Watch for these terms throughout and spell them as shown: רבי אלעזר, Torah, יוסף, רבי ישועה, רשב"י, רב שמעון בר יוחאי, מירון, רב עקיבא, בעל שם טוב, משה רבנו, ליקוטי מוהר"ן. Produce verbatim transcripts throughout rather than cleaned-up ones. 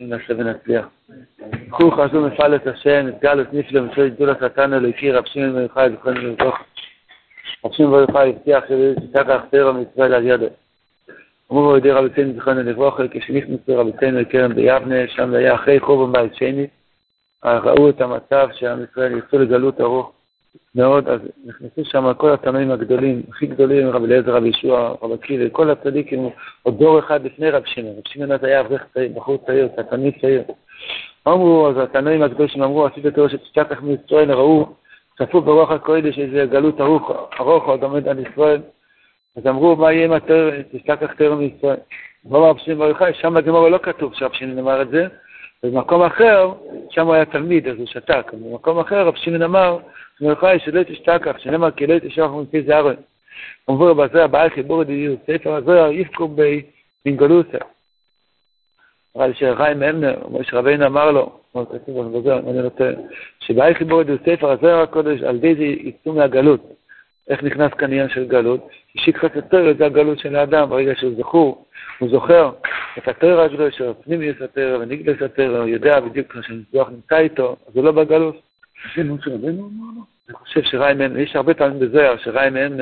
נעשה ונצליח. קחו חזו מפעל את השם, נתגל את נפלא ומצוי דולה קטנה להכיר רב שמעון בר יוחאי זכרונו לברכה. רב שמעון בר יוחאי הבטיח שתיקח החזרה מישראל על ידו. אמרו בידי רבי שמעון זכרונו לברכה כשנכנס רבי שמעון לכרם ביבנה, שם היה אחרי חורבן בית שני, ראו את המצב שעם ישראל יצאו לגלות ארוך מאוד, אז נכנסו שם כל התנאים הגדולים, הכי גדולים, רבי אלעזר, רבי ישועה, רבי וכל הצדיקים, עוד דור אחד לפני רב שמעון. רב שמעון אז היה אברך צעיר, בחור צעיר, תלמיד צעיר. אמרו, אז התנאים הגדולים אמרו, עשית את ראשת שתיקח מישראל, ראו, צפו ברוח הקודש, איזה גלות ארוך, עוד עומד על ישראל. אז אמרו, מה יהיה עם שתיקח תורה מישראל? אמרו רב שמעון בר יוחאי, שם בגמרא לא כתוב שרב שמעון אמר את זה, במקום אחר, שם הוא היה תלמיד, אז הוא שתק. במקום אחר, רב שמעון אמר, שמלכה שלא תשתקח, שנאמר כי לא תשכח מפי זרעו. אמרו רבי אלעזר, בעל חיבור יוסף, הזוהר יפקו בי מנגלוסה. רבי שרחיים אמנה, משה רבנו אמר לו, שבעל חיבור יוסף, הזוהר הקודש, על די זה יצאו מהגלות. איך נכנס כאן עניין של גלות? שיקחת התורה, זה הגלות של האדם, ברגע שהוא זכור, הוא זוכר את התורה שלו, שפנימיוס התורה ונגלוס התורה, הוא יודע בדיוק כשהנצוח נמצא איתו, אז הוא לא בגלות. אני חושב שריימן, יש הרבה פעמים בזוהר, שריימן,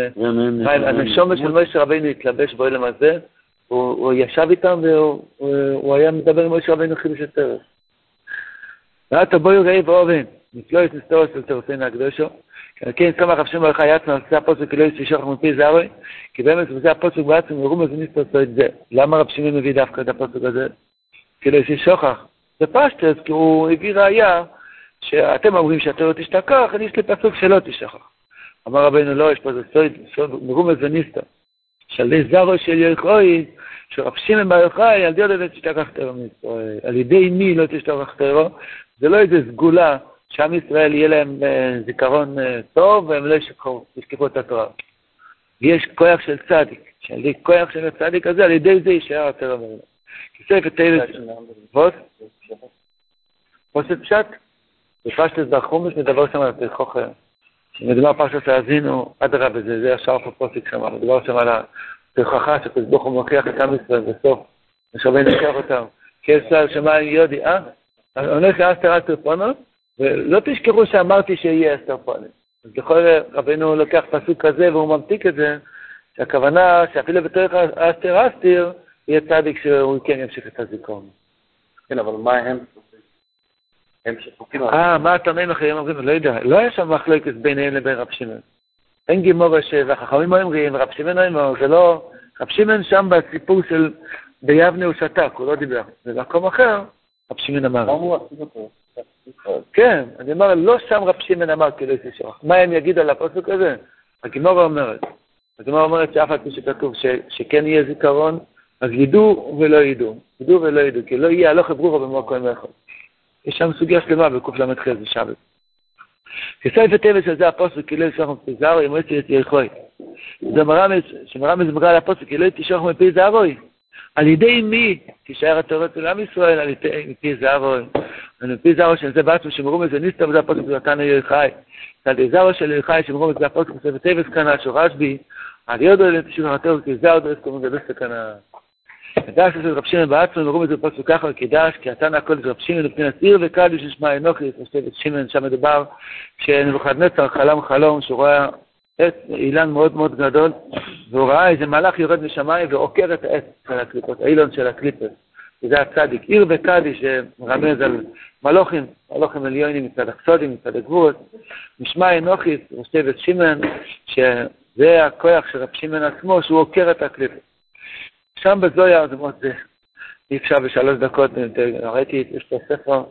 הנשום של משה רבנו התלבש בעולם הזה, הוא ישב איתם והוא היה מדבר עם משה רבנו חידוש התורה. ואתה בואי ראי ואובן, נפלא את נסתור של תורתנו הקדושה, כן, סמך רב שמעון בר יוחאי יצא נעשה הפסוק כי לא תשכח מפי זרעו, כי באמת זה הפסוק בעצם ורומז ונסתור את זה. למה רב שמעון מביא דווקא את הפסוק הזה? כי לא תשכח. זה פשטוס, כי הוא הביא ראייה, שאתם אומרים שאתה לא תשתכח, אני יש לי פסוק שלא תשכח. אמר רבנו לא, יש פה זה סוד, סוד מרומז ונסתר. שעל ידי זרעו של יעקב, שרב שמעון בר יוחאי, על ידי לא תשתכח תורה מישראל. על ידי מי לא תשתכח תורה? זה לא איזו סגולה שעם ישראל יהיה להם זיכרון טוב, והם לא ישכחו את התורה. ויש כוח של צדיק, שעל ידי כוח של הצדיק הזה, על ידי זה יישאר התורה מישראל. כסף את הילד... בוס? בוס את פשט? בפשטס בחומש מדבר שם על התוכן, שמדבר פשטס האזינו אדרה בזה, זה ישר פה פוסק שם, מדבר שם על התוכחה שפסבוך הוא מוכיח את עם ישראל בסוף, ושרבי נשכח אותם, כסל שמיים יודי, אה? אני הולך לאסתר עשר פונות, ולא תשכחו שאמרתי שיהיה עשר פונות. אז לכל רבנו לוקח פסוק כזה והוא ממתיק את זה, שהכוונה שאפילו בתוך אסתר אסתר, יהיה צדיק שהוא כן ימשיך את הזיכרון. כן, אבל מה הם? אה, מה התנאים אחרים אומרים? לא יודע, לא היה שם מחלוקת ביניהם לבין רב שמעון. אין גימורה שהחכמים אומרים, רב שמעון אומרים, זה לא... רב שמעון שם בסיפור של ביבנה הוא שתק, הוא לא דיבר. במקום אחר, רב שמעון אמר. כן, אני אומר, לא שם רב שמעון אמר כאילו ששוח. מה הם יגידו על הפסוק הזה? הגימורה אומרת. הגימורה אומרת שאף על פי שכתוב שכן יהיה זיכרון, אז ידעו ולא ידעו. ידעו ולא ידעו, כי לא יהיה הלוך הברוך במקום אחד. יש שם סוגיה שלמה בקוף למד חז בשבת. כסף הטבע של זה הפוסק כי לא תשכח מפי זרעו עם מועצת ירחוי. זה מרמז, שמרמז מגע על הפוסק כי לא תשכח מפי זרעו. על ידי מי תישאר התורה של עם ישראל? על ידי מפי זרעו. מפי זרעו שזה בעצם שמרומז ונסתר זה הפוסק ונתן ירחוי. על ידי זרעו של ירחוי שמרומז זה הפוסק כסף הטבע כאן שרשב"י. על יודו לתשכח התורה כי זרעו דרסקו מגדסת כאן. קדש של רב שמעון בעצמו, מרומז בפסוק אחר, קדש, כי התנא קול רב שמעון לפני נציר וקדוש ששמה אנוכי, שבט שמעון, שם מדובר, כשנבוכדנצר חלם חלום, שהוא רואה עץ, אילן מאוד מאוד גדול, והוא ראה איזה מלאך יורד משמיים ועוקר את העץ של הקליפות, האילון של הקליפות, וזה הצדיק. עיר וקדוש מרמז על מלוכים, מלוכים עליונים מצד החסודים, מצד הגבורות, משמע אנוכי, שבט שמעון, שזה הכוח של רב שמעון עצמו, שהוא עוקר את הקליפות. שם בזויה, זה מאוד זה, אי אפשר בשלוש דקות, ראיתי, יש פה ספר,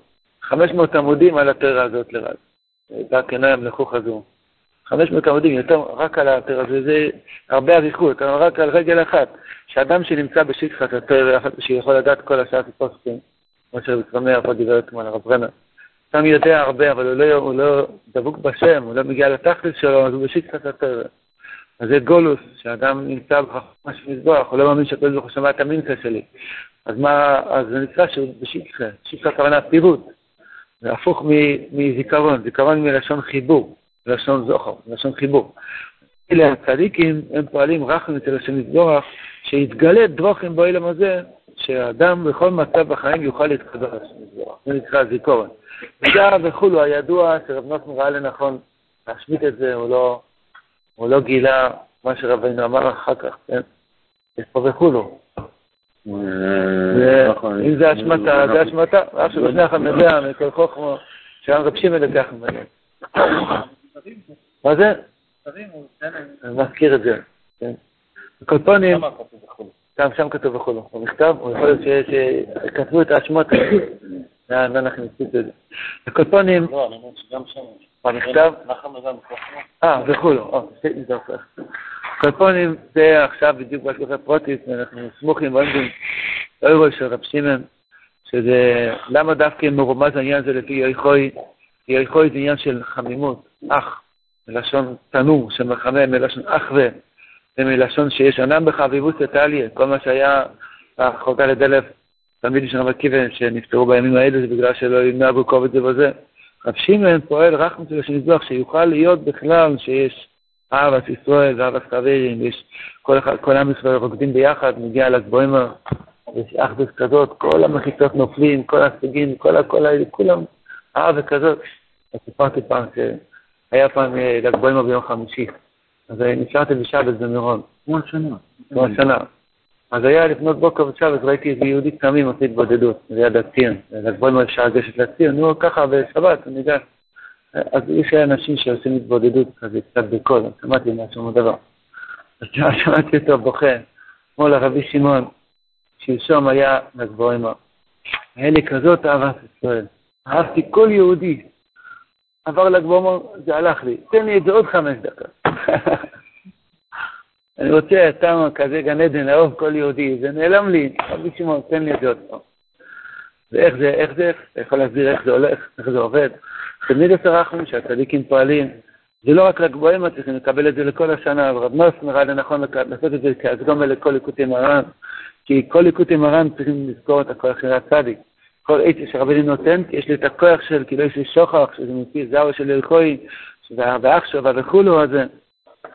חמש מאות עמודים על התורה הזאת לרד. זה כנראה מלאכו חזור. חמש מאות עמודים, יותר רק על התורה, זה הרבה אריכות, רק על רגל אחת, שאדם שנמצא בשטחת התורה, שיכול לדעת כל השעה פוסקים, כמו שבצרמי הרב דיברת כמו על הרב רנה, שם יודע הרבה, אבל הוא לא, הוא לא דבוק בשם, הוא לא מגיע לתכלס שלו, אז הוא בשטחת התורה. אז זה גולוס, שאדם נמצא בחכמה של מזבח, הוא לא מאמין שהקדוש ברוך הוא שמע את המנחה שלי. אז מה, אז זה נקרא שהוא בשטחה, שטחה הכוונה פירוט. זה הפוך מזיכרון, זיכרון מלשון חיבור, מלשון זוכר, מלשון חיבור. אלה הצדיקים, הם פועלים רחם אצל השם מזבח, שיתגלה דבוכים בעולם הזה, שהאדם בכל מצב בחיים יוכל להתקדש. זה נקרא זיכרון. וזה וכולו הידוע שרב נוסם ראה לנכון להשמיט את זה, הוא לא, הוא לא גילה מה שרבנו אמר אחר כך, כן? יש פה וכולו. אם זה השמטה, זה השמטה. אף שבשנח המדע, מכל חוכמו, שהמרבשים אלה כך מבנים. מה זה? אני מזכיר את זה. קולפונים, שם כתוב וכולו. הוא נכתב, הוא יכול להיות שכתבו את השמטה. אנחנו נצטית את זה. הקולפונים... לא, אני אומר שגם שם. הוא נכתב? אה, וכולו. זה הופך. קולפונים זה עכשיו בדיוק בהשגוחה פרוטית, ואנחנו סמוכים ועומדים אוירו של רב שמעון, שזה למה דווקא מרומז העניין הזה לפי יויכוי, כי יויכוי זה עניין של חמימות, אח, מלשון תנור שמחמם, מלשון אחווה, ומלשון שיש ענם בך ויבוס לטליה, כל מה שהיה החוקה לדלף, תלמידים של רב עקיבא שנפטרו בימים האלה, זה בגלל שלא נהגו כובד זה וזה. רב שמעון פועל רק מצוין שנזוח, שיוכל להיות בכלל שיש אהבת ישראל ואהבת חברים, יש כל אחד, כל עם ישראל רוקדים ביחד, מגיע לגבוהימה, יש אחדות כזאת, כל המחיצות נופלים, כל הסוגים, כל הכל, כולם אהבת כזאת. אז סיפרתי פעם שהיה פעם לגבוהימה ביום חמישי, אז נשארתי בשבת במירון. כמו השנה. כמו השנה. אז היה לפנות בוקר בשבת, ראיתי איזה יהודי קמים עושה התבודדות, ליד הציון, לגבוהימה אפשר לגשת לציון, נו ככה בשבת, אני יודע. אז יש אנשים שעושים התבודדות כזה קצת בכל, אני שמעתי משהו דבר. אז שמעתי אותו בוכה, כמו לרבי שמעון, שלשום היה נגבוהימה. היה לי כזאת אהבת ישראל. אהבתי כל יהודי. עבר לגבוהימה, זה הלך לי. תן לי את זה עוד חמש דקות. אני רוצה אתם כזה גן עדן, אהוב כל יהודי. זה נעלם לי. רבי שמעון, תן לי את זה עוד פעם. ואיך זה, איך זה, יכול להסביר איך זה הולך, איך זה עובד. תמיד הסרחנו שהצדיקים פועלים, זה לא רק לגבוהימה, צריכים לקבל את זה לכל השנה, ורב נוסם ראה לנכון לעשות את זה כהסגומה לכל ליקוטי מרן, כי כל ליקוטי מרן צריכים לזכור את הכוח של הצדיק. כל עץ שרבני נותן, כי יש לי את הכוח של, כאילו יש לי שוחח, שזה מוציא זר של אלכוי, שזה האח שווה וכולו הזה.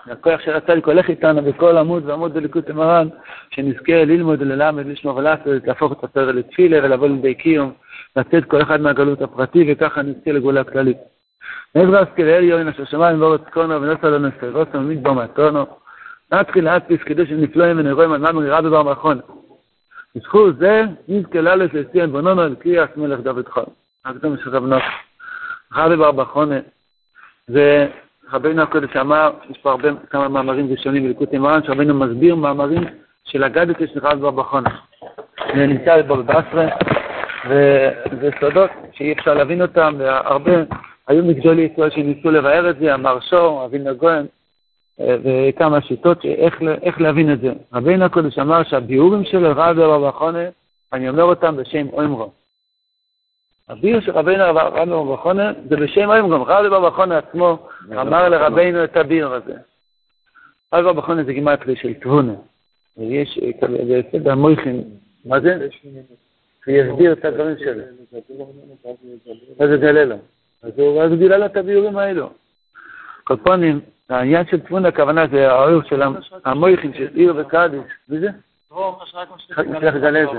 הכוח של הצדיק הולך איתנו בכל עמוד ועמוד בליקוטי מרן, שנזכה ללמוד וללמד, לשמוע ולעשות, להפוך את הסדר לתפילה ולבוא לידי קיום. לצאת כל אחד מהגלות הפרטי, וככה נזכה לגאולה כללית. נעזרא אסקל יוין אשר שמיים ואורץ קונו ונוסע לנו ספרות וממית במתונו. נתחיל להדפיס כדי שנפלואים ונרואים על ממרי רבי בר מכון. בזכות זה נזכה ללס לסיין בונונו אל קריאס מלך דוד חון. הקדום של רב נוסף. רבי בר מכון זה רבינו הקודש אמר, יש פה הרבה כמה מאמרים ראשונים וליקוטי מרן, שרבינו מסביר מאמרים של הגדות של רבי בר מכון. נמצא בבבסרה וזה סודות שאי אפשר להבין אותם, והרבה היו מגדולי ישראל שניסו לבאר את זה, אמר שור, אבינו גויין, וכמה שיטות שאיך, איך להבין את זה. רבינו הקודש אמר שהביאורים שלו רבי בר מכונה, אני אומר אותם בשם אומרו. הביאור של רבינו רבי בר מכונה זה בשם אומרו, רבי בר מכונה עצמו אמר לרבינו את הביאור הזה. רבי בר מכונה זה גימטרי של תבונה, ויש בסדר מויכים, מה זה? ויסביר את הדברים שלו. אז זה גלה לו. אז הוא גילה לו את הביורים האלו. קולפונים, העניין של תבון הכוונה זה האור של המויכים, של עיר וקדיש. מי זה? דרור, רק משליח גלה את זה.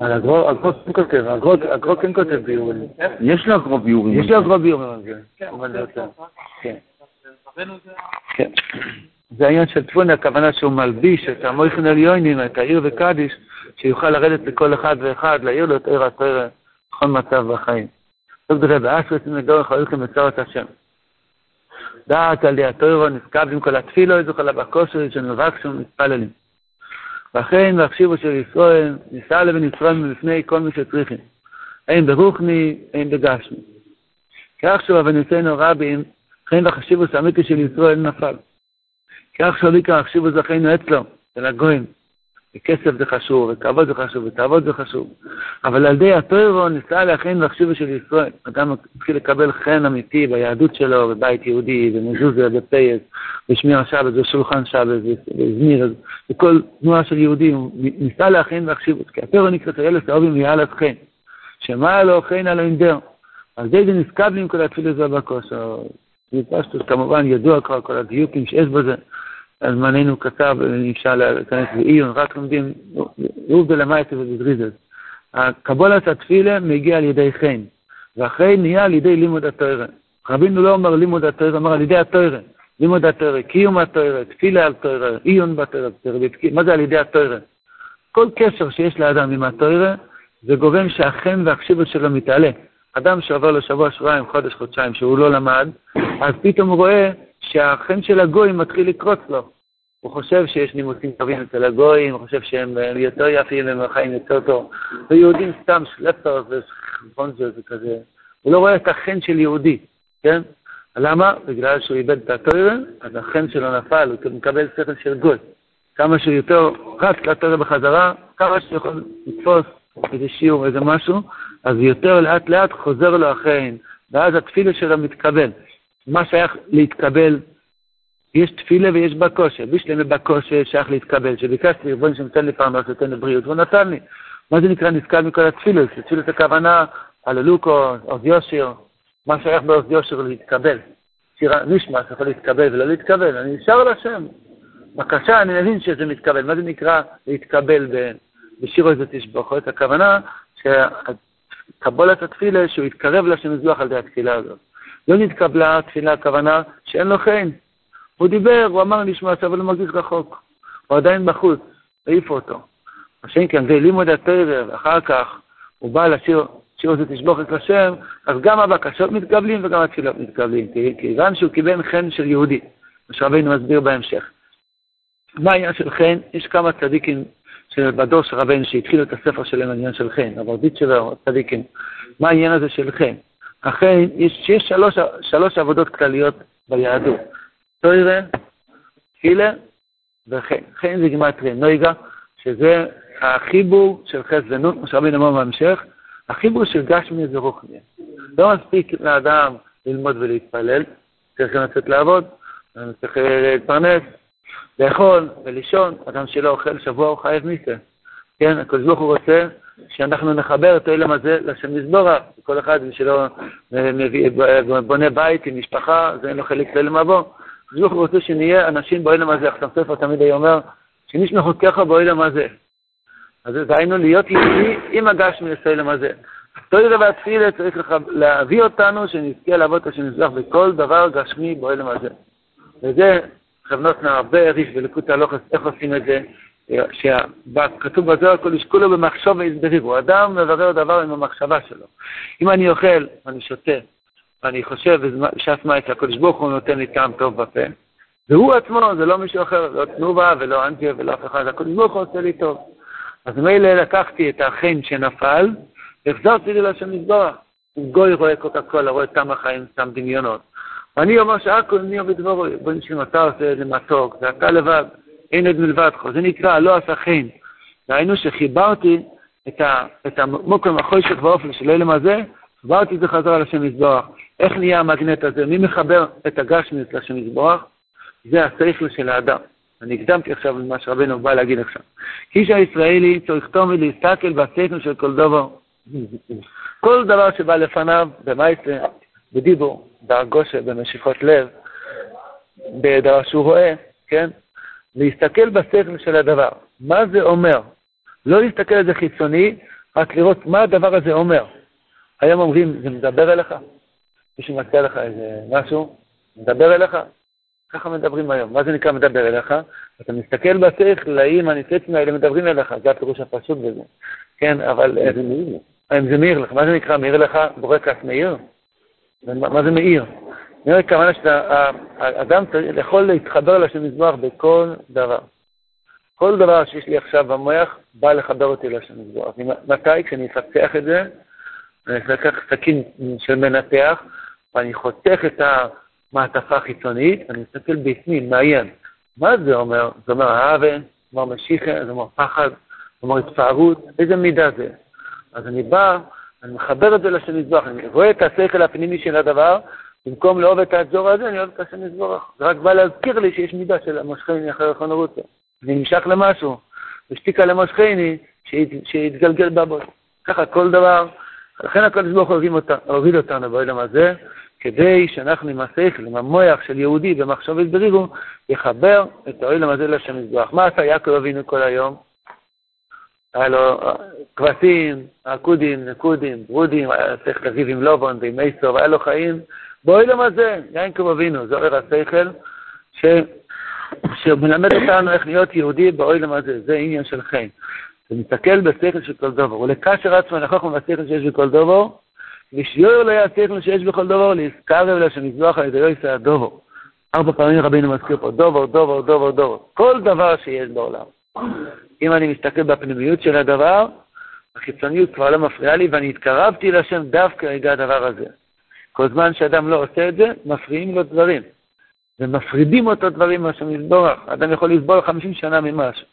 על הגרוב כן כותב, הגרוב כן כותב ביורים. יש לו הגרוב ביורים. יש לו הגרוב ביורים על זה. כן. כן. זה העניין של תבון הכוונה שהוא מלביש את המויכים עליונים, את העיר וקדיש, שיוכל לרדת לכל אחד ואחד, להעיר לו את עיר התורה, בכל מצב בחיים. זאת אומרת, באשרית נגורך הולכים לצורת השם. דעת עלי התורה נזכב עם כל התפילה, איזו חלה בקושר שנבקשו מתפללים. ואכן, והחשיבו של ישראל, ניסה לבן ישראל מלפני כל מי שצריכים. אין ברוחני, אין בגשמי. כך שהוא אבניסנו רבים, וכן והחשיבו שעמיקי של ישראל נפל. כך שהוא עמיקה, החשיבו זכינו אצלו, של הגויים. וכסף זה חשוב, וכעבוד זה חשוב, ותעבוד זה חשוב. אבל על ידי התורה ניסה להכין והחשיבה של ישראל. אדם התחיל לקבל חן אמיתי ביהדות שלו, בבית יהודי, במזוזה, בפייס, בשמירה שבת, בשולחן שבת, בזמיר, וכל תנועה של יהודים. ניסה להכין והחשיבות. כי התורה נקראת הילס האובים ויעלת חן. שמה לא חן על האינדר. על ידי זה נזכב עם כל התפילה זו בקוש. כמובן ידוע כבר כל הדיוקים שיש בזה. אז זמננו קצר ואפשר להכנס בעיון, רק לומדים, הוא בלמייסה ובזריזת. הקבולת התפילה מגיע על ידי חן, ואחרי נהיה על ידי לימוד התורה. רבינו לא אומר לימוד התורה, אמר על ידי התורה. לימוד התורה, קיום התורה, תפילה על תורה, עיון בתורה, מה זה על ידי התורה? כל קשר שיש לאדם עם התורה, זה גורם שהחן והחשיבות שלו מתעלה. אדם שעבר לשבוע, שבועיים, חודש, חודשיים, שהוא לא למד, אז פתאום הוא רואה שהחן של הגויים מתחיל לקרוץ לו. הוא חושב שיש נימוסים טובים אצל הגויים, הוא חושב שהם יותר יפים, הם חיים יותר טוב. ויהודים סתם שלפטר וחבונזו וכזה. הוא לא רואה את החן של יהודי, כן? למה? בגלל שהוא איבד את התורה, אז החן שלו נפל, הוא מקבל שכל של גוי. כמה שיותר רץ לתורה בחזרה, כמה שיכול לתפוס איזה שיעור, איזה משהו, אז יותר לאט לאט חוזר לו אחריהן, ואז התפילה שלו מתקבל. מה שייך להתקבל, יש תפילה ויש בקושה, בשלמי בקושה שייך להתקבל, שביקשתי ריבון שנתן לי פעם, שנתן לי בריאות, הוא נתן לי. מה זה נקרא נזכר מכל התפילה? התפילה זה כוונה, הללוקו, עוז יושר, מה שייך בעוז יושר להתקבל. שירה, נשמע שיכול להתקבל ולא להתקבל, אני נשאר לשם. בקשה, אני מבין שזה מתקבל, מה זה נקרא להתקבל בשירו זאת תשבוכו, את הכוונה שקבולת התפילה שהוא יתקרב לה שמזלוח על די התפילה הזאת. לא נתקבלה התפילה הכוונה שאין לו חן. הוא דיבר, הוא אמר נשמע, אבל הוא מרגיש רחוק. הוא עדיין בחוץ, העיפו אותו. השם כן, ולימוד התורה, אחר כך הוא בא לשיר, שירו זאת תשבוכו את השם, אז גם הבקשות מתקבלים וגם התפילות מתקבלים, כיוון שהוא קיבל חן של יהודי, מה שרבנו מסביר בהמשך. מה העניין של חן? יש כמה צדיקים בדור של רבנו שהתחילו את הספר שלהם העניין של חן, הרבנית שלו, הצדיקים. מה העניין הזה של חן? החן, יש, יש שלוש, שלוש עבודות כלליות ביהדות. תורה, תפילה וחן. חן זה גימטריה, נויגה, שזה החיבור של חס ונון, מה שרבנו אמר בהמשך, החיבור של גשמי זה רוחני. לא מספיק לאדם ללמוד ולהתפלל, צריך לצאת לעבוד, צריך להתפרנס, לאכול ולישון, אדם שלא אוכל שבוע הוא חייב מיסה. כן, הקדוש ברוך הוא רוצה שאנחנו נחבר את העולם הזה לשם יזבורא. כל אחד שלא בונה בית עם משפחה, זה אין לו חלק לעולם הבא. הקדוש ברוך הוא רוצה שנהיה אנשים בעולם הזה. החתם ספר תמיד היה אומר, שנשמח ככה בעולם הזה. אז זה היינו להיות יהודי עם הגשמי לעולם הזה. תורה והתפילה צריך להביא אותנו שנזכה לעבוד ושנזבח בכל דבר גשמי בעולם הזה. וזה חבנות נערבה הריש ולקות הלוחס, איך עושים את זה? שכתוב בזוהר, כל ישקולו במחשוב והסבריבו. אדם מברר דבר עם המחשבה שלו. אם אני אוכל, אני שותה, אני חושב שעצמה את הקודש ברוך הוא נותן לי טעם טוב בפה, והוא עצמו, זה לא מישהו אחר, לא תנובה ולא אנג'יה ולא אף אחד, הקודש ברוך הוא עושה לי טוב. אז מילא לקחתי את החן שנפל, והחזרתי לי לשם יזבח. גוי רואה קוקה קולה, רואה טעם החיים, טעם דמיונות. אני אומר שהכל מי עובד דברו, בוא נשמע, אתה עושה למתוק, זה אתה לבד, אין עוד מלבדך, זה נקרא, לא עשה חן. ראינו שחיברתי את המוקם, החושך והאופל של העולם הזה, חיברתי את זה חזרה לשם יזבח. איך נהיה המגנט הזה? מי מחבר את הגשמיות לשם יזבח? זה השכל של האדם. אני הקדמתי עכשיו למה שרבנו בא להגיד עכשיו. איש הישראלי צריך תמיד להסתכל בשכל של כל דבר. כל דבר שבא לפניו, במעשה, בדיבור, בהרגושה, במשיכות לב, בדבר שהוא רואה, כן? להסתכל בשכל של הדבר. מה זה אומר? לא להסתכל על זה חיצוני, רק לראות מה הדבר הזה אומר. היום אומרים, זה מדבר אליך? מישהו מציע לך איזה משהו? מדבר אליך? ככה מדברים היום. מה זה נקרא מדבר אליך? אתה מסתכל בשכל, האם הניצוצים האלה מדברים אליך, זה הפירוש הפשוט בזה. כן, אבל... זה מאיר. אם זה מאיר לך, מה זה נקרא מאיר לך? בורקס מאיר? מה זה מאיר? נראה כמובן שהאדם יכול להתחבר לשם יזבח בכל דבר. כל דבר שיש לי עכשיו במוח בא לחבר אותי לשם יזבח. מתי? כשאני אפתח את זה, אני אפתח סכין של מנתח, ואני חותך את המעטפה החיצונית, אני מסתכל בעצמי, מעיין. מה זה אומר? זה אומר אהבה, זה אומר משיכה, זה אומר פחד, זה אומר התפארות, איזה מידה זה? אז אני בא, אני מחבר את זה לשם יזבח, אני רואה את השכל הפנימי של הדבר, במקום לאהוב את האזור הזה, אני אוהב את השם יזבח. זה רק בא להזכיר לי שיש מידה של מושכני אחרי רחון הרוצה. אני נמשך למשהו, ושתיקה למושכני, שיתגלגל בבוס. ככה כל דבר, לכן הקדוש ברוך הוא הוביל אותנו בעולם הזה, כדי שאנחנו נמסך לממוח של יהודי במחשבת בריבום, יחבר את האוהל הזה לשם יזבח. מה עשה יעקב אבינו כל היום? הלו, כבשים, עקודים, נקודים, ברודים, צריך להזיב עם לובון ועם איסור, היה לו חיים. באוהל הזה, יעקב אבינו, זוהר השכל, ש... שמלמד אותנו איך להיות יהודי באוהל הזה, זה עניין של חיים. ומתקל בשכל של כל דבור, ולקשר עצמו נכוח מהשכל שיש בכל דבור, ושיור לא השכל שיש בכל דבור, להזכר ולא שמזבח על ידי יוסף הדבור. ארבע פעמים רבינו מזכיר פה, דבור, דבור, דבור, דבור, כל דבר שיש בעולם. אם אני מסתכל בפנימיות של הדבר, החיצוניות כבר לא מפריעה לי, ואני התקרבתי לשם דווקא רגע הדבר הזה. כל זמן שאדם לא עושה את זה, מפריעים לו דברים. ומפרידים אותו דברים מה שמזבח. אדם יכול לסבול חמישים שנה ממשהו.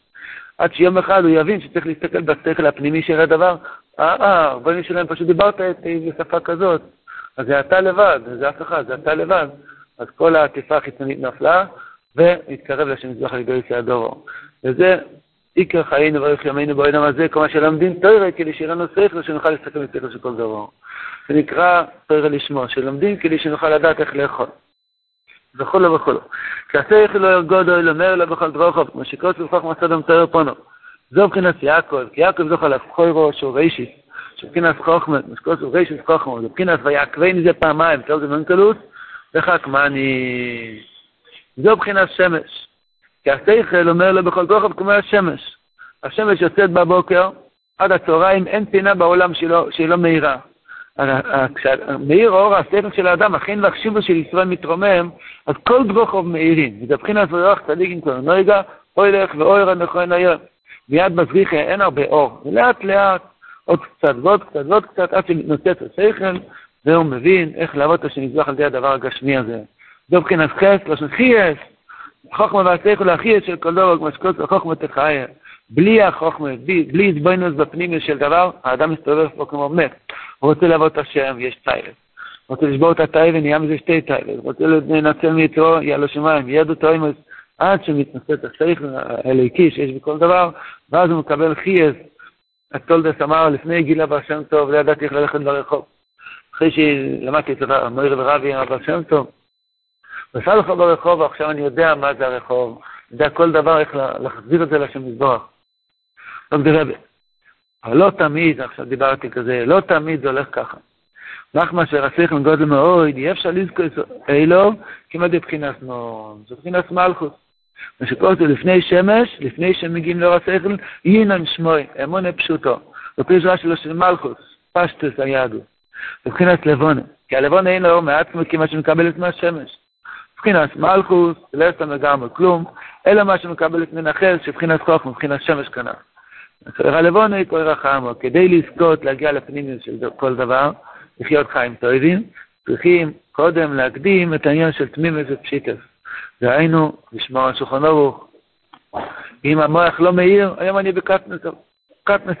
עד שיום אחד הוא יבין שצריך להסתכל בשכל הפנימי של הדבר, אה, אה, בנים שלהם פשוט דיברת בשפה כזאת, אז זה אתה לבד, זה אף אחד, זה אתה לבד, אז כל העטיפה החיצונית נפלה, והתקרב לשם יזבח על ידי יוסף הדורו. וזה עיקר חיינו וערך ימינו בעולם הזה, כמו שלומדים תורה כדי שיהיה לנו שכל, שנוכל להסתכל בשכל של כל דורו. זה נקרא תורה לשמו, שלומדים כדי שנוכל לדעת איך לאכול. וכל לא וכל לא. כי השכל לא ירגוד או ילומר אלא בכל דבר חוב, כמו שכל סופך מסד המתאר פונו. זו בחינת יעקב, כי יעקב זוכל להפכוי ראש או ראשיס, שבחינת חוכמת, משכל סוף ראשיס חוכמת, ובחינת ויעקבני זה פעמיים, כל זה מנקלות, וחכמני. זו בחינת שמש, כי השכל אומר לו בכל דבר חוב כמו השמש. השמש יוצאת בבוקר, עד הצהריים אין פינה בעולם שהיא לא מהירה. כשמאיר האור השכל של האדם, החן והחשיבה של ישראל מתרומם, אז כל דרוכוב מאירים. וזה בחינת וירח צדיקים כולנו נויגה, אוי לך ואויר הנכון היום. מיד מזריחה, אין הרבה אור. ולאט לאט, עוד קצת ועוד קצת ועוד קצת, עד שנוצץ השכל, והוא מבין איך לעבוד אותו שנזבח על ידי הדבר הגשמי הזה. זה בחינת חס, לא שנחייס. חוכמה והשכל להחייס של כל דור, כמו שקוץ לחוכמה תחייה. בלי החוכמה, בלי התבוננות בפנימיות של דבר, האדם מסתובב פה כמו מת. הוא רוצה לעבוד את השם, יש טייל. הוא רוצה לשבור את הטייל ונהיה מזה שתי טייל. הוא רוצה לנצל מיתרו, יהיה לו שמיים, ידו טועים, עד שמתנשא את השכל הליקי שיש בכל דבר, ואז הוא מקבל חייז. התולדס אמר, לפני גילה בעל שם טוב, לא ידעתי איך ללכת ברחוב. אחרי שלמדתי את המויר ורבי, בעל שם טוב, נסע לך ברחוב, עכשיו אני יודע מה זה הרחוב, יודע כל דבר איך להחזיר את זה לשם יזבח. טוב דרבה, אבל לא תמיד, עכשיו דיברתי כזה, לא תמיד זה הולך ככה. נחמה שרסיך מגודל מאויד, אי אפשר לזכור אלו, כמעט בבחינת נון, זה בבחינת מלכות. ושכל זה לפני שמש, לפני שמגיעים לאור השכל, יינן שמוי, אמונה פשוטו. ופירוש שלו של מלכות, פשטוס הידו. בבחינת לבונה, כי הלבונה אין לאור מעצמו כמה שמקבלת מהשמש. בבחינת מלכות, לא סתם לגמרי כלום, אלא מה שמקבלת מנחל, שבבחינת חוך מבחינת שמש כנף. הלבוני כל רחמו, כדי לזכות להגיע לפנימיות של כל דבר, לחיות חיים טובים, צריכים קודם להקדים את העניין של תמימות ופשיטות. דהיינו, לשמור על שולחן ערוך. אם המוח לא מאיר, היום אני בקטנס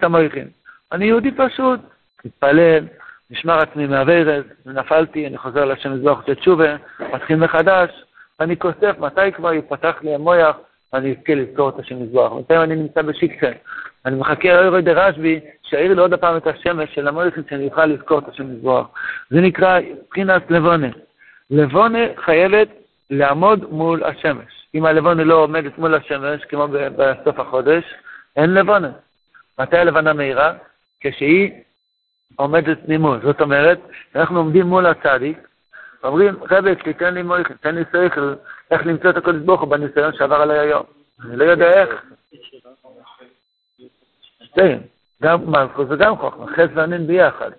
המוחין. אני יהודי פשוט, מתפלל, נשמר עצמי מהעבירות, נפלתי, אני חוזר לשם יזבח לתשובה, מתחיל מחדש, ואני כוסף, מתי כבר יפתח לי המוח, אני אזכה לזכור את השם יזבח. מתי אני נמצא בשקט. אני מחכה על ידי רשבי, שאיר לו עוד הפעם את השמש של המוליכים, שאני אוכל לזכור את השם יזבח. זה נקרא בחינת לבונה. לבונה חייבת לעמוד מול השמש. אם הלבונה לא עומדת מול השמש, כמו בסוף החודש, אין לבונה. מתי הלבנה מהירה? כשהיא עומדת ממול. זאת אומרת, אנחנו עומדים מול הצדיק, אומרים, רבק, תיתן לי מוליכים, תן לי שכל, איך למצוא את הכל יזבח בניסיון שעבר עליי היום. אני לא יודע איך. גם מלכות וגם חוכמה, חס וענין ביחד.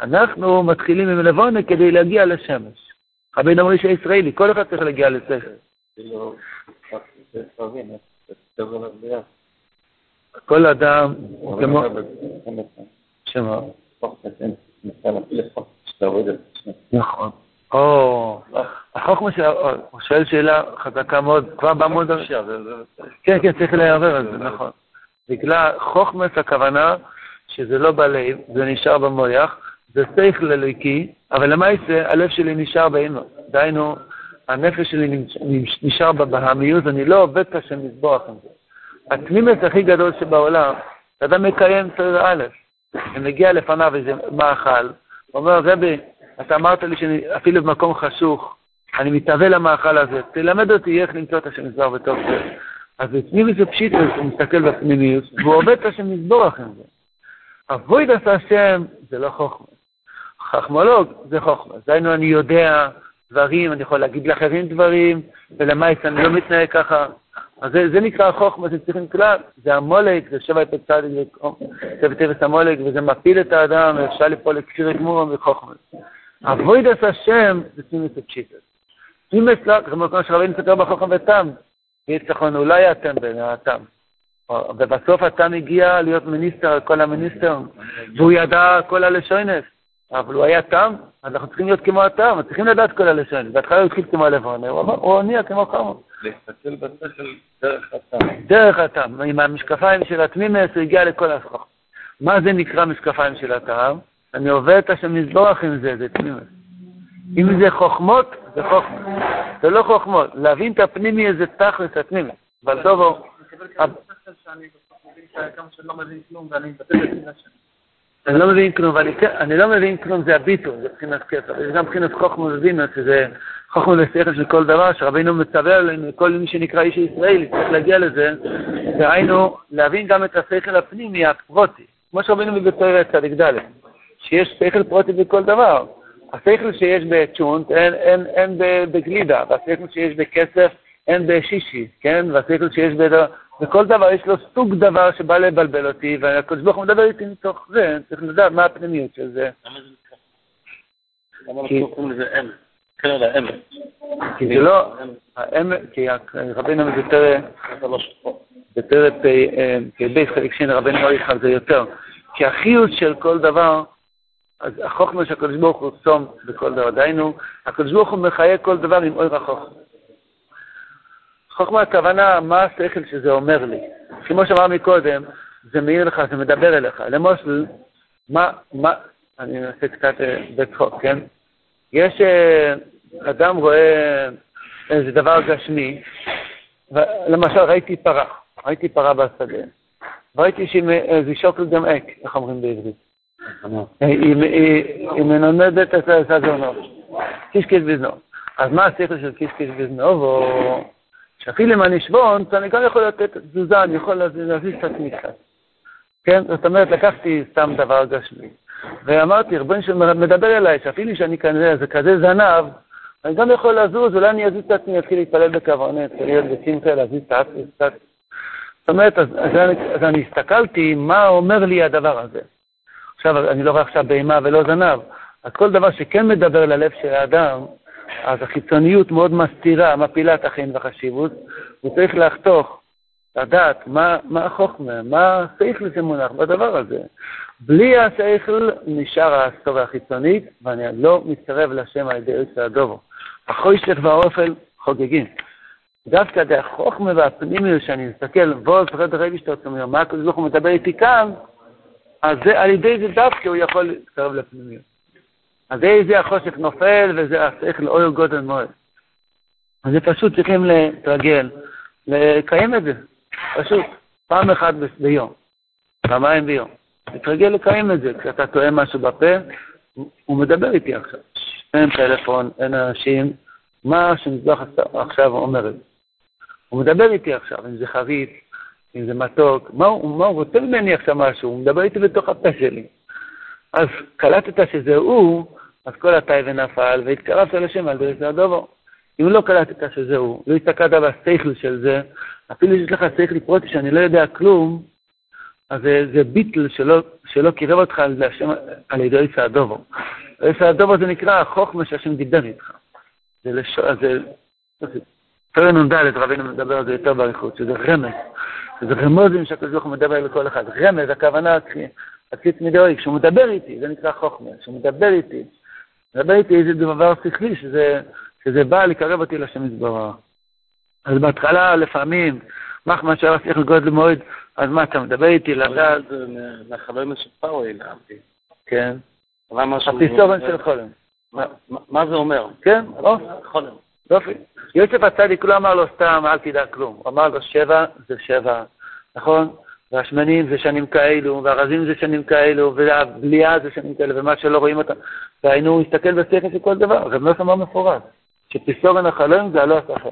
אנחנו מתחילים עם לבונה כדי להגיע לשמש. רבי נאמר איש הישראלי, כל אחד צריך להגיע לשכל. כל אדם, כמו... שמה? נכון. או, החוכמה של... הוא שואל שאלה חזקה מאוד, כבר בעמוד... כן, כן, צריך להעבר על זה, נכון. בגלל חוכמס הכוונה שזה לא בלב, זה נשאר במויח, זה שכל אלוהיקי, אבל למעשה הלב שלי נשאר באימא. דהיינו, הנפש שלי נשאר בבהמיות, אני לא עובד כשם לזבוח עם זה. התמימת הכי גדול שבעולם, אדם מקיים תורה א', ומגיע לפניו איזה מאכל, הוא אומר, רבי, אתה אמרת לי שאפילו במקום חשוך, אני מתאווה למאכל הזה, תלמד אותי איך למצוא את השם יזבח בתוך זה. אז עצמי לי שפשיט, הוא מסתכל בפנימיות, והוא עובד את השם יזבח עם זה. אבוי דס השם, זה לא חוכמה. חכמולוג, זה חוכמה. זיינו, אני יודע דברים, אני יכול להגיד לאחרים דברים, ולמייס, אני לא מתנהג ככה. אז זה, זה נקרא חוכמה, זה צריכים כלל. זה המולק, זה שבע את הצד, זה בטבס המולק, וזה מפיל את האדם, אפשר לפעול לקשיר את מורם וחוכמה. אבוי דס השם, זה סימס הפשיטת. סימס לא, כמו כמו שרבינו סתר בחוכמה ותם, ויצחון, אולי אתם בנעתם. ובסוף אתם הגיע להיות מיניסטר, כל המיניסטר, והוא ידע כל הלשונס, אבל הוא היה תם, אז אנחנו צריכים להיות כמו התם, צריכים לדעת כל הלשונס, בהתחלה הוא התחיל כמו הלבון, הוא עוניע כמו כמה. להסתכל בצל של דרך התם. דרך התם, עם המשקפיים של התמימס, הוא הגיע לכל הסכוח. מה זה נקרא משקפיים של התם? אני עובד את השם יזבח עם זה, זה תמימס. אם זה חוכמות, זה חוכמות. זה לא חוכמות, להבין את הפנימי איזה תכלס, התמימס. אבל טוב הוא... שאני כמה שלא מבין כלום ואני מבטא בצין השם. אני לא מבין כלום, ואני לא מבין כלום, זה הביטו, זה בחינת כפר. יש גם בחינת חוכמה ובינה, שזה חוכמה לסייכת של כל דבר, שרבינו מצווה עלינו, כל מי שנקרא איש הישראלי, צריך להגיע לזה, והיינו להבין גם את השכל הפנימי, הפרוטי. כמו שרבינו מבטוירי צדיק ד' שיש שכל פרוטי בכל דבר. השכל שיש בצ'ונט, אין בגלידה, והשכל שיש בכסף, אין בשישי, כן? והשכל שיש בדבר... וכל דבר יש לו סוג דבר שבא לבלבל אותי, והקדוש ברוך הוא מדבר איתי מתוך זה, צריך לדעת מה הפנימיות של זה. למה זה מתכף? למה אנחנו קוראים לזה אמת? קרא לה אמת. כי זה לא... כי רבינו זה יותר... יותר בייס חלקשין, רבינו מעריך על זה יותר. כי החיות של כל דבר, אז החוכמה שהקדוש ברוך הוא צום בכל דבר. דהיינו, הקדוש ברוך הוא מחיה כל דבר עם אור החוכמה. חוכמה הכוונה, מה השכל שזה אומר לי? כמו שאמר מקודם, זה מעיר לך, זה מדבר אליך. למושל, מה, מה, אני נעשה קצת בצחוק, כן? יש, אדם רואה איזה דבר גשמי, למשל ראיתי פרה, ראיתי פרה בשדה, וראיתי שזה שוקל גם עק, איך אומרים בעברית? היא מנונדת את הזונות, קישקיש בזנוב. אז מה השכל של קישקיש בזנוב, או... שאפילו אם אני שבון, אני גם יכול לתת תזוזה, אני יכול להזיז את עצמי קצת. כן? זאת אומרת, לקחתי סתם דבר גשמי. ואמרתי, רבן שמדבר אליי, שאפילו שאני כנראה, זה כזה זנב, אני גם יכול לזוז, אולי אני אזיז את עצמי, אתחיל להתפלל בקוונט, להיות בצמחה, להזיז את עצמי קצת. זאת אומרת, אז, אז, אני, אז אני הסתכלתי, מה אומר לי הדבר הזה? עכשיו, אני לא רואה עכשיו בהמה ולא זנב. אז כל דבר שכן מדבר ללב של האדם, אז החיצוניות מאוד מסתירה, מפילה את החיים והחשיבות, הוא צריך לחתוך, לדעת מה, מה החוכמה, מה השכל זה מונח בדבר הזה. בלי השכל נשאר ההסתוריה החיצונית, ואני לא מתקרב לשם על ידי עץ הדובו. החושך והאופל חוגגים. דווקא די החוכמה והפנימיות שאני מסתכל, בוא פרד רגיש את עצמי, מה הקדוש ברוך הוא מדבר איתי כאן, אז זה, על ידי זה דווקא הוא יכול להתקרב לפנימיות. אז איזה החושך נופל, וזה השכל אור גודל מאוד. אז זה פשוט צריכים להתרגל, לקיים את זה. פשוט, פעם אחת ביום, פעמיים ביום. להתרגל לקיים את זה, כשאתה טועה משהו בפה, הוא מדבר איתי עכשיו. אין טלפון, אין אנשים, מה שמזבח עכשיו אומר את זה. הוא מדבר איתי עכשיו, אם זה חריף, אם זה מתוק, מה הוא, מה הוא רוצה ממני עכשיו משהו, הוא מדבר איתי בתוך הפה שלי. אז קלטת שזה הוא, אז כל התאי ונפל, והתקרבת לשם על דרך הדובו. אם לא קלטת שזה הוא, לא הסתכלת בשכל של זה, אפילו שיש לך שכל פרוטי שאני לא יודע כלום, אז זה, זה ביטל שלא, שלא קירב אותך על, השם, על ידי דרך הדובו. דרך הדובו זה נקרא החוכמה שהשם דיבר איתך. זה לשוא, זה... פרן ונדלת, רבינו מדבר על זה יותר בעריכות, שזה רמז. שזה רמוזים שהקדוש ברוך הוא מדבר לכל אחד. רמז, הכוונה... הציץ מדורי, כשהוא מדבר איתי, זה נקרא חוכמה, כשהוא מדבר איתי, מדבר איתי איזה דבר שכלי, שזה, שזה בא לקרב אותי לשם יזבח. אז בהתחלה, לפעמים, מה מה שעבר שכל גודל מאוד, אז מה, אתה מדבר איתי, לדעת... לחבר משפאו אילאמתי. כן. הפסורן של חולם. מה זה אומר? כן, לא? חולם. יופי. יוסף הצדיק לא אמר לו סתם, אל תדע כלום. הוא אמר לו שבע, זה שבע, נכון? והשמנים זה שנים כאלו, והרזים זה שנים כאלו, והבליעה זה שנים כאלו, ומה שלא רואים אותם. והיינו הסתכל בסכן של כל דבר, זה לא סמר מפורט. שפיסורן החלום זה הלא עשה חן.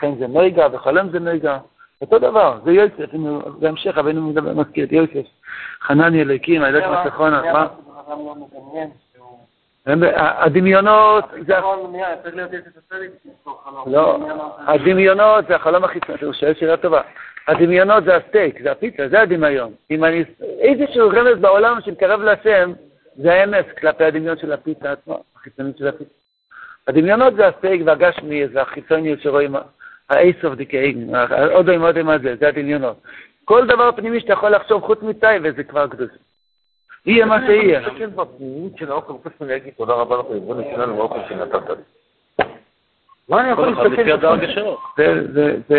חן זה נויגה, וחלום זה נויגה. אותו דבר, זה יוסף, בהמשך, אבל היינו מזכיר את יוסף. חנן ילקים, הילד מסכון, מה? הדמיונות זה... לא, הדמיונות זה החלום החיצון, זה שאלה שאלה טובה. הדמיונות זה הסטייק, זה הפיצה, זה הדמיון. אם אני... איזשהו רמז בעולם שמקרב לשם, זה האמס כלפי הדמיון של הפיצה עצמה, החיצונית של הפיצה. הדמיונות זה הסטייק והגשמי, זה החיצוניות שרואים, ה-Ace of Decaying, עוד עם עוד עם הזה, זה הדמיונות. כל דבר פנימי שאתה יכול לחשוב חוץ מתי, וזה כבר קדוש. יהיה מה שיהיה. אני חושב בפנימיות של האוכל, פשוט אני אגיד תודה רבה לך, בוא נשאלה לנו האוכל שנתת לי. מה אני יכול להסתכל לפי?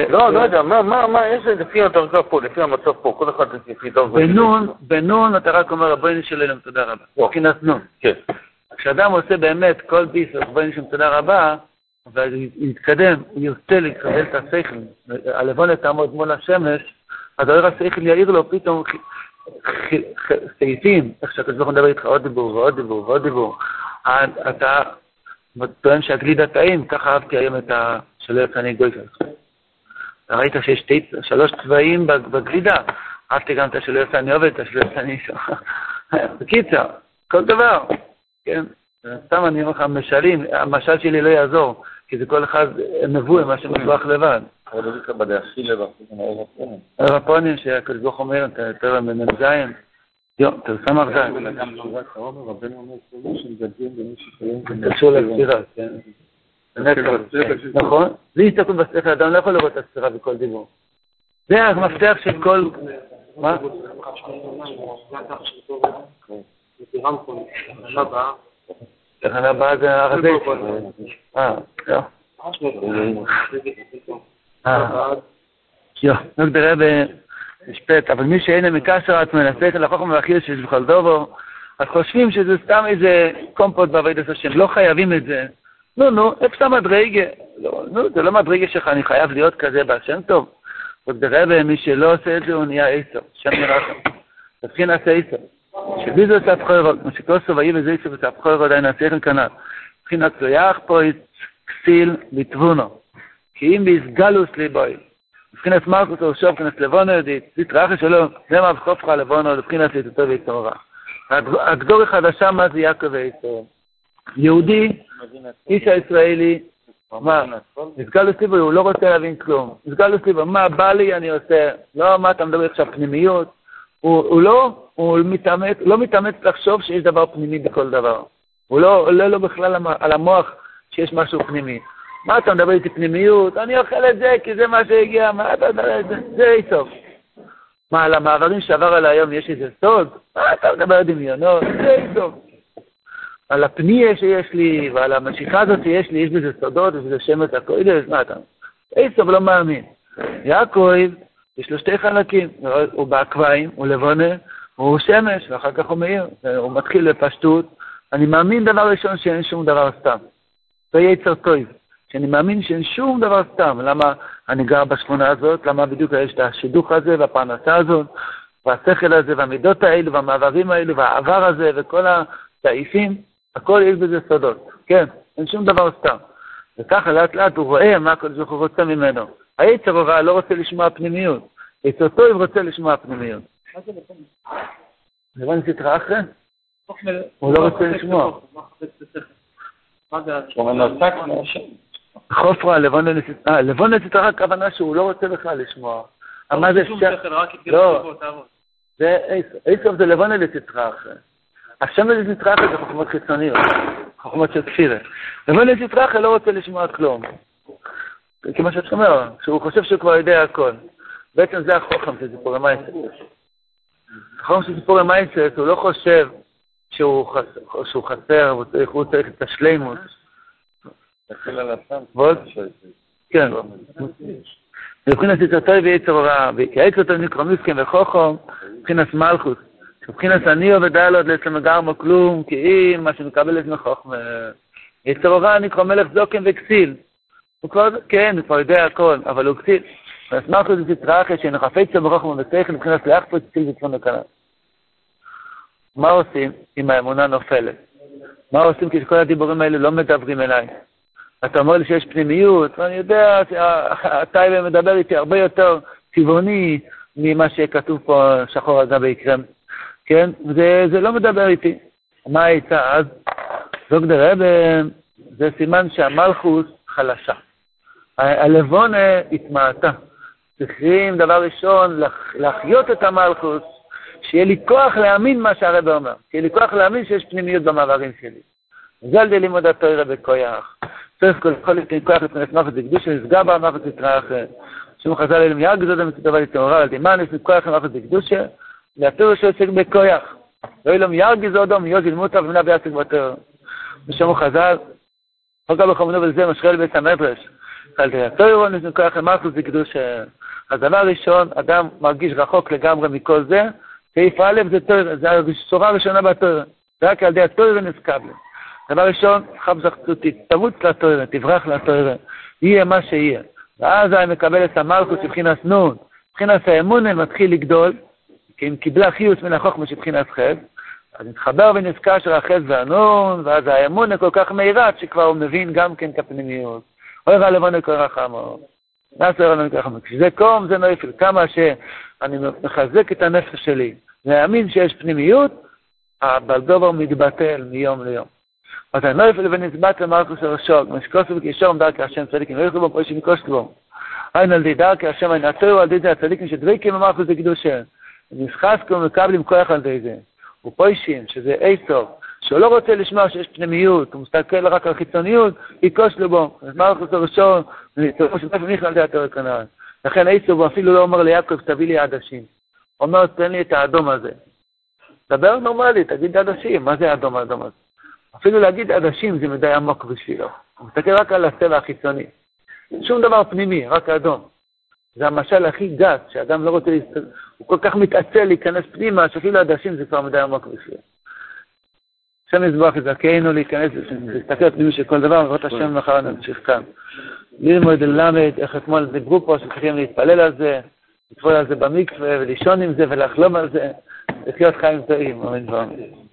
לא, לא יודע, מה יש לפי הדרגה פה, לפי המצב פה, כל אחד לפי דרגה. בנון אתה רק אומר, רבנו שלנו, תודה רבה. כנס נון. כן. כשאדם עושה באמת כל ביס, רבנו שלנו, תודה רבה, והתקדם, הוא יוצא לקבל את השכל, הלבונת תעמוד מול השמש, אז האור השכל יאיר לו פתאום סעיפים, איך שהקדוש ברוך הוא מדבר איתך עוד דיבור ועוד דיבור ועוד דיבור, אתה טוען שהגלידה טעים, ככה אהבתי היום את שלא יצאני גוי שלך. אתה ראית שיש שלוש צבעים בגלידה, אהבתי גם את שלא יצאני עובד, את שלא יצאני שלך. בקיצר, כל דבר, כן? סתם אני אומר לך, משלים, המשל שלי לא יעזור, כי זה כל אחד נבוא עם מה שמובח לבד. אבל זה כבדי הכי לבח, זה מהאור הפונים. האור הפונים שהקדוש ברוך הוא אומר, אתה יותר מנזיין, יום, תרסה מרזיין. גם לא רק האור, רבנו אומר שלו, שמגדים במי שחיים ומי שקשור לספירה, כן. נכון? בלי הסתכלות בספר, אדם לא יכול לראות את הספירה בכל דיבור. זה המפתח של כל... מה? תחנה הבאה זה הרבי. אה, לא. אה, יו, נוגדרה במשפט, אבל מי שאין המקשר עצמו, נעשה לחוך ומאחיר שיש בכל דובו, אז חושבים שזה סתם איזה קומפות בעבד עשה שהם לא חייבים את זה. נו, נו, אפשר מדרגה. נו, זה לא מדרגה שלך, אני חייב להיות כזה בעל שם טוב. נוגדרה במי שלא עושה את זה, הוא נהיה עשר. שם נראה שם. תבחין עשה עשר. שבי זה סף חוירות, משקוסו ואי וזה יסף סף חוירות, עדיין נעשיכם כנעד. מבחינת סויח פה כסיל מתבונו, כי אם ביסגלוס ליבוי. מבחינת מרקוס אורשוב, כנס לבונו ידית, תתרחש שלו, זה מבחופך לבונו, לבחינת ליטותו ויתוררה. הגדור החדשה מה זה יעקב ויתור. יהודי, איש הישראלי, מה? מסגלוס ליבוי, הוא לא רוצה להבין כלום. מסגלוס ליבוי, מה בא לי אני עושה? לא, מה אתה מדבר עכשיו פנימיות? הוא, הוא לא, הוא מתאמץ, לא מתאמץ לחשוב שיש דבר פנימי בכל דבר. הוא לא, לא, לא בכלל על המוח שיש משהו פנימי. מה אתה מדבר איתי פנימיות? אני אוכל את זה כי זה מה שהגיע, מה אתה מדבר את זה? זה איסוף. מה, על המעברים שעבר על היום יש איזה סוד? מה אתה מדבר דמיונות? זה איסוף. על הפניה שיש לי ועל המשיכה הזאת שיש לי, יש בזה סודות, יש בזה שמץ הקודש, מה אתה? איסוף לא מאמין. יעקב, יש לו שתי חלקים, הוא בעקביים, הוא לבונה, הוא שמש, ואחר כך הוא מאיר, הוא מתחיל לפשטות. אני מאמין דבר ראשון שאין שום דבר סתם. זה יצר טוב, שאני מאמין שאין שום דבר סתם. למה אני גר בשכונה הזאת, למה בדיוק יש את השידוך הזה והפרנסה הזאת, והשכל הזה והמידות האלו והמעברים האלו והעבר הזה וכל התעיפים, הכל יש בזה סודות. כן, אין שום דבר סתם. וככה לאט לאט הוא רואה מה כל זוכר רוצה ממנו. היצר הרע לא רוצה לשמוע פנימיות. יצר טוב רוצה לשמוע פנימיות. מה זה לפני? הבנתי את האחר? הוא לא רוצה לשמוע. הוא מנתק מהשם. חופרה, לבון לצטרה, הכוונה שהוא לא רוצה בכלל לשמוע. מה זה שכר? לא. איסוף זה לבון לצטרה אחר. השם לצטרה אחר זה חוכמות חיצוניות. חוכמות של תפירה. לבון לצטרה אחר לא רוצה לשמוע כלום. כמו שאת אומר, שהוא חושב שהוא כבר יודע הכל. בעצם זה החוכם של סיפורי מייסס. החוכם של סיפורי מייסס, הוא לא חושב שהוא חסר, הוא צריך את השלימות. תחיל על הסם. ועוד? כן. מבחינת יצרתוי ויצר רע, ויקייץ אותו נקרא מיסקים וחוכם, מבחינת מלכות. מבחינת אני עובד הלוד, לעצם הגרמו כלום, כי אם מה שמקבל את מחוכם. יצר רע נקרא מלך זוקם וכסיל. כן, הוא כבר יודע הכל, אבל הוא קציל. ואסמך לזה תצרחת שאין חפץ ברחמו וצריך לבחינת לאחפות ציל וצפון לקנה. מה עושים אם האמונה נופלת? מה עושים כשכל הדיבורים האלה לא מדברים אליי? אתה אומר לי שיש פנימיות, ואני יודע שהטייבה מדבר איתי הרבה יותר טבעוני ממה שכתוב פה שחור הזה בעקרם. כן? זה, זה לא מדבר איתי. מה הייתה אז? זוג דרבה, זה סימן שהמלכות חלשה. הלבונה התמעטה. צריכים דבר ראשון להחיות את המלכות, שיהיה לי כוח להאמין מה שהרבא אומר. שיהיה לי כוח להאמין שיש פנימיות במעברים שלי. זה על די לימוד התורה בכוח. צריך כל כך כוח לתנס נפת בקדוש, נסגע בה נפת תתרח. שום חזל אלים יאג, זאת המצטובה לתאורה, על תימן יש כוח לנפת בקדוש, להתור שעוסק בכוח. לא אילום יאג, זאת אדום, יוז ילמות אבנה ביעסק בתור. ושום חזל, חוקה בחומנו ולזה משחל בית המדרש. על די התורה יש כוח לנפת בקדוש. אז דבר ראשון, אדם מרגיש רחוק לגמרי מכל זה, סעיף א' זה תורה, זה השורה הראשונה בתורה. רק על די התורה נסקבל. דבר ראשון, חבזך צוטית, תרוץ לתורה, תברח לתורה, יהיה מה שיהיה. ואז היא מקבלת המלכות שבחינס נון, שבחינס האמונה מתחיל לגדול, כי אם קיבלה חיוס מן החוכמה שבחינס חז, אז נתחבר ונזכה של החז והנון, ואז האמונה כל כך מהירת שכבר הוא מבין גם כן כפנימיות. אוי רע לבנו קורא חמור, נעשה רענו קורא חמור. כשזה קום זה נויפל, כמה שאני מחזק את הנפש שלי, להאמין שיש פנימיות, אבל דובר מתבטל מיום ליום. אז אני לא יפה לבן נצבט למלכוס הרשוק, משקוס ובקישור מדרכי השם צדיקים, לא יוכלו בו פרישים מקושת בו. אין על די דרכי השם, אין עצרו על די זה הצדיקים שדביקים במלכוס בקדושה. ונשחסקו ומקבלים כוח על די זה. ופרישים, שזה אי סוף, שהוא לא רוצה לשמוע שיש פנימיות, הוא מסתכל רק על חיצוניות, יקושלו בו. אז מלכוס הרשוק, ונצטרו שמפה מיכל על די התאור הכנען. לכן אי סוף, הוא אפילו לא אומר ליעקב, תביא לי עדשים. הוא אומר, תן לי את האדום הזה. דבר נורמלי, תגיד עדשים, מה זה האדום האדום הזה? אפילו להגיד עדשים זה מדי עמוק בשבילו. הוא מסתכל רק על הצבע החיצוני. שום דבר פנימי, רק אדום. זה המשל הכי גס, שאדם לא רוצה להסתכל. הוא כל כך מתעצל להיכנס פנימה, שאפילו עדשים זה כבר מדי עמוק בשבילו. שם נזבח את זה, כאינו להיכנס, להסתכל פנימי שכל דבר, ועברת השם מחר נמשיך כאן. ללמוד ללמד, איך אתמול דיברו פה, שצריכים להתפלל על זה, לתפול על זה במקווה, ולישון עם זה, ולחלום על זה, לחיות חיים טועים, אמן ואמן.